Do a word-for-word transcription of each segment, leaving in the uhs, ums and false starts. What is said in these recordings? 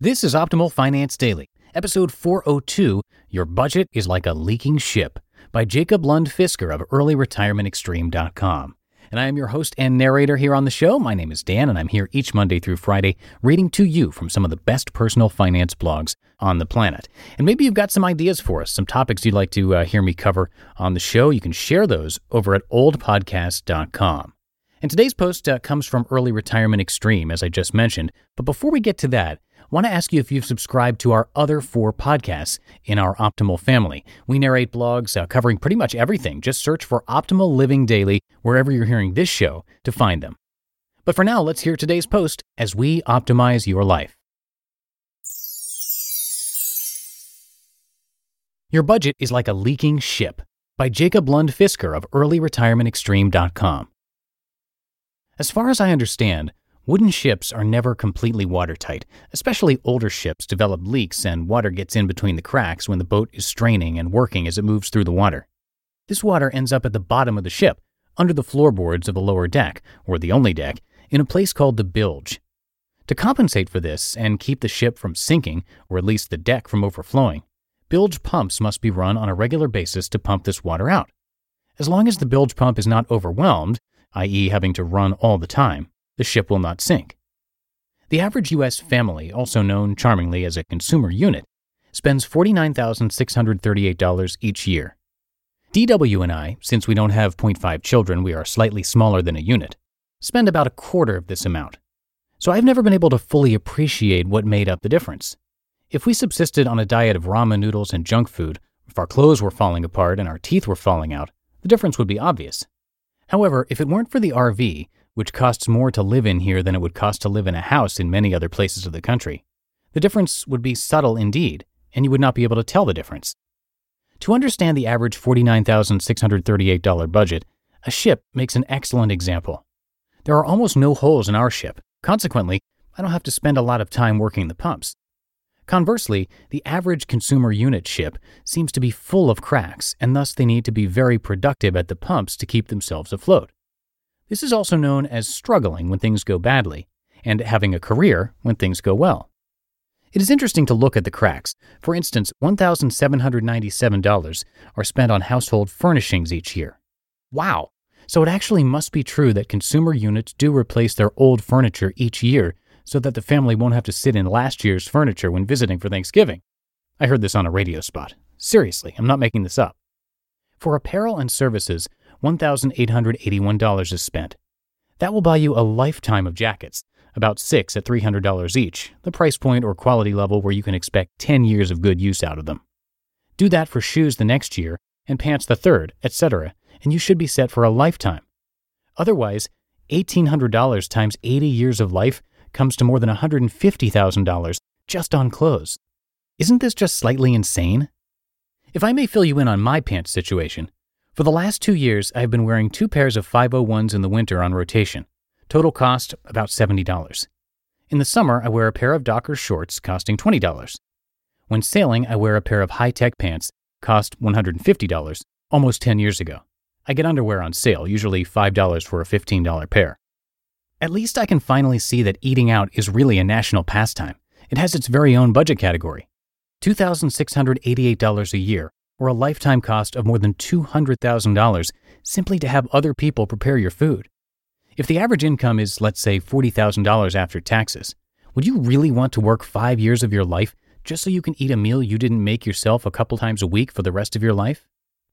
This is Optimal Finance Daily, episode four oh two, Your Budget is Like a Leaking Ship, by Jacob Lund Fisker of early retirement extreme dot com. And I am your host and narrator here on the show. My name is Dan, and I'm here each Monday through Friday reading to you from some of the best personal finance blogs on the planet. And maybe you've got some ideas for us, some topics you'd like to uh, hear me cover on the show. You can share those over at old podcast dot com. And today's post uh, comes from Early Retirement Extreme, as I just mentioned. But before we get to that, I want to ask you if you've subscribed to our other four podcasts in our Optimal family. We narrate blogs uh, covering pretty much everything. Just search for Optimal Living Daily wherever you're hearing this show to find them. But for now, let's hear today's post as we optimize your life. Your Budget is Like a Leaking Ship, by Jacob Lund Fisker of early retirement extreme dot com. As far as I understand, wooden ships are never completely watertight. Especially older ships develop leaks, and water gets in between the cracks when the boat is straining and working as it moves through the water. This water ends up at the bottom of the ship, under the floorboards of the lower deck, or the only deck, in a place called the bilge. To compensate for this and keep the ship from sinking, or at least the deck from overflowing, bilge pumps must be run on a regular basis to pump this water out. As long as the bilge pump is not overwhelmed, that is having to run all the time, the ship will not sink. The average U S family, also known charmingly as a consumer unit, spends forty-nine thousand six hundred thirty-eight dollars each year. D W and I, since we don't have zero point five children, we are slightly smaller than a unit, spend about a quarter of this amount. So I've never been able to fully appreciate what made up the difference. If we subsisted on a diet of ramen noodles and junk food, if our clothes were falling apart and our teeth were falling out, the difference would be obvious. However, if it weren't for the R V, which costs more to live in here than it would cost to live in a house in many other places of the country, the difference would be subtle indeed, and you would not be able to tell the difference. To understand the average forty-nine thousand six hundred thirty-eight dollars budget, a ship makes an excellent example. There are almost no holes in our ship. Consequently, I don't have to spend a lot of time working the pumps. Conversely, the average consumer unit ship seems to be full of cracks, and thus they need to be very productive at the pumps to keep themselves afloat. This is also known as struggling when things go badly, and having a career when things go well. It is interesting to look at the cracks. For instance, one thousand seven hundred ninety-seven dollars are spent on household furnishings each year. Wow! So it actually must be true that consumer units do replace their old furniture each year so that the family won't have to sit in last year's furniture when visiting for Thanksgiving. I heard this on a radio spot. Seriously, I'm not making this up. For apparel and services, one thousand eight hundred eighty-one dollars is spent. That will buy you a lifetime of jackets, about six at three hundred dollars each, the price point or quality level where you can expect ten years of good use out of them. Do that for shoes the next year, and pants the third, et cetera, and you should be set for a lifetime. Otherwise, one thousand eight hundred dollars times eighty years of life comes to more than one hundred fifty thousand dollars just on clothes. Isn't this just slightly insane? If I may fill you in on my pants situation, for the last two years, I have been wearing two pairs of five oh ones in the winter on rotation. Total cost, about seventy dollars. In the summer, I wear a pair of Dockers shorts costing twenty dollars. When sailing, I wear a pair of high-tech pants, cost one hundred fifty dollars, almost ten years ago. I get underwear on sale, usually five dollars for a fifteen dollars pair. At least I can finally see that eating out is really a national pastime. It has its very own budget category. two thousand six hundred eighty-eight dollars a year or a lifetime cost of more than two hundred thousand dollars simply to have other people prepare your food. If the average income is, let's say, forty thousand dollars after taxes, would you really want to work five years of your life just so you can eat a meal you didn't make yourself a couple times a week for the rest of your life?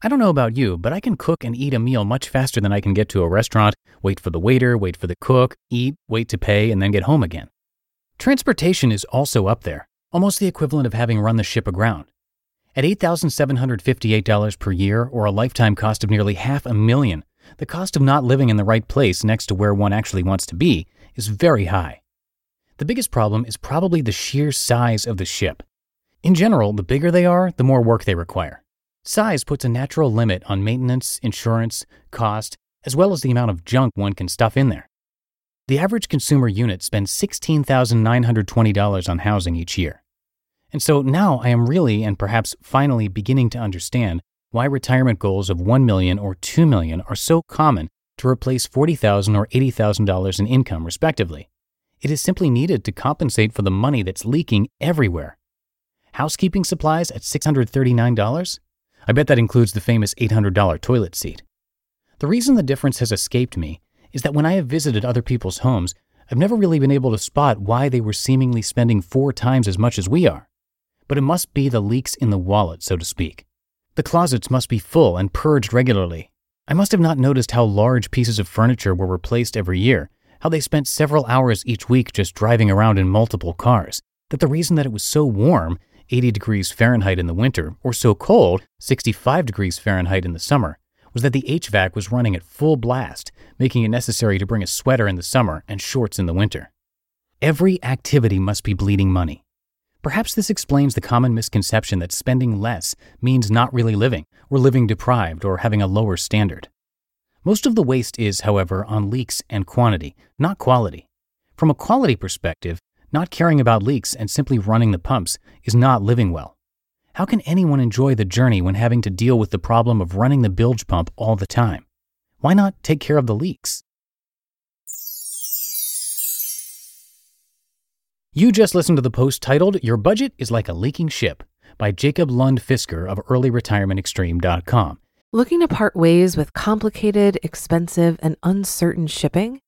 I don't know about you, but I can cook and eat a meal much faster than I can get to a restaurant, wait for the waiter, wait for the cook, eat, wait to pay, and then get home again. Transportation is also up there, almost the equivalent of having run the ship aground. At eight thousand seven hundred fifty-eight dollars per year, or a lifetime cost of nearly half a million, the cost of not living in the right place next to where one actually wants to be is very high. The biggest problem is probably the sheer size of the ship. In general, the bigger they are, the more work they require. Size puts a natural limit on maintenance, insurance, cost, as well as the amount of junk one can stuff in there. The average consumer unit spends sixteen thousand nine hundred twenty dollars on housing each year. And so now I am really and perhaps finally beginning to understand why retirement goals of one million dollars or two million dollars are so common to replace forty thousand dollars or eighty thousand dollars in income, respectively. It is simply needed to compensate for the money that's leaking everywhere. Housekeeping supplies at six hundred thirty-nine dollars? I bet that includes the famous eight hundred dollars toilet seat. The reason the difference has escaped me is that when I have visited other people's homes, I've never really been able to spot why they were seemingly spending four times as much as we are. But it must be the leaks in the wallet, so to speak. The closets must be full and purged regularly. I must have not noticed how large pieces of furniture were replaced every year, how they spent several hours each week just driving around in multiple cars, that the reason that it was so warm eighty degrees Fahrenheit in the winter, or so cold, sixty-five degrees Fahrenheit in the summer, was that the H V A C was running at full blast, making it necessary to bring a sweater in the summer and shorts in the winter. Every activity must be bleeding money. Perhaps this explains the common misconception that spending less means not really living, or living deprived, or having a lower standard. Most of the waste is, however, on leaks and quantity, not quality. From a quality perspective, not caring about leaks and simply running the pumps is not living well. How can anyone enjoy the journey when having to deal with the problem of running the bilge pump all the time? Why not take care of the leaks? You just listened to the post titled, Your Budget is Like a Leaking Ship, by Jacob Lund Fisker of early retirement extreme dot com. Looking to part ways with complicated, expensive, and uncertain shipping?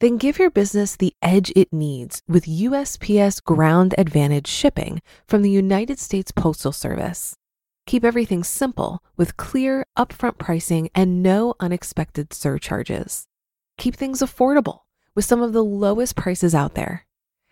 Then give your business the edge it needs with U S P S Ground Advantage shipping from the United States Postal Service. Keep everything simple with clear, upfront pricing and no unexpected surcharges. Keep things affordable with some of the lowest prices out there.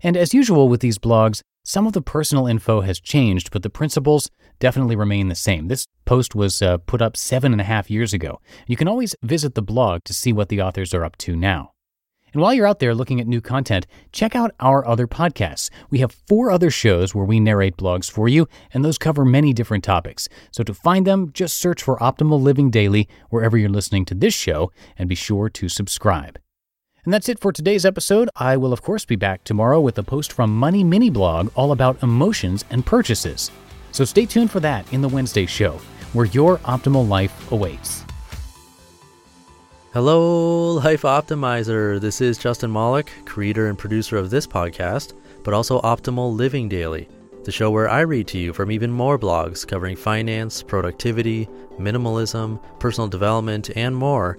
And as usual with these blogs, some of the personal info has changed, but the principles definitely remain the same. This post was uh, put up seven and a half years ago. You can always visit the blog to see what the authors are up to now. And while you're out there looking at new content, check out our other podcasts. We have four other shows where we narrate blogs for you, and those cover many different topics. So to find them, just search for Optimal Living Daily wherever you're listening to this show, and be sure to subscribe. And that's it for today's episode. I will, of course, be back tomorrow with a post from Money Mini Blog all about emotions and purchases. So stay tuned for that in the Wednesday show, where your optimal life awaits. Hello, Life Optimizer. This is Justin Mollick, creator and producer of this podcast, but also Optimal Living Daily, the show where I read to you from even more blogs covering finance, productivity, minimalism, personal development, and more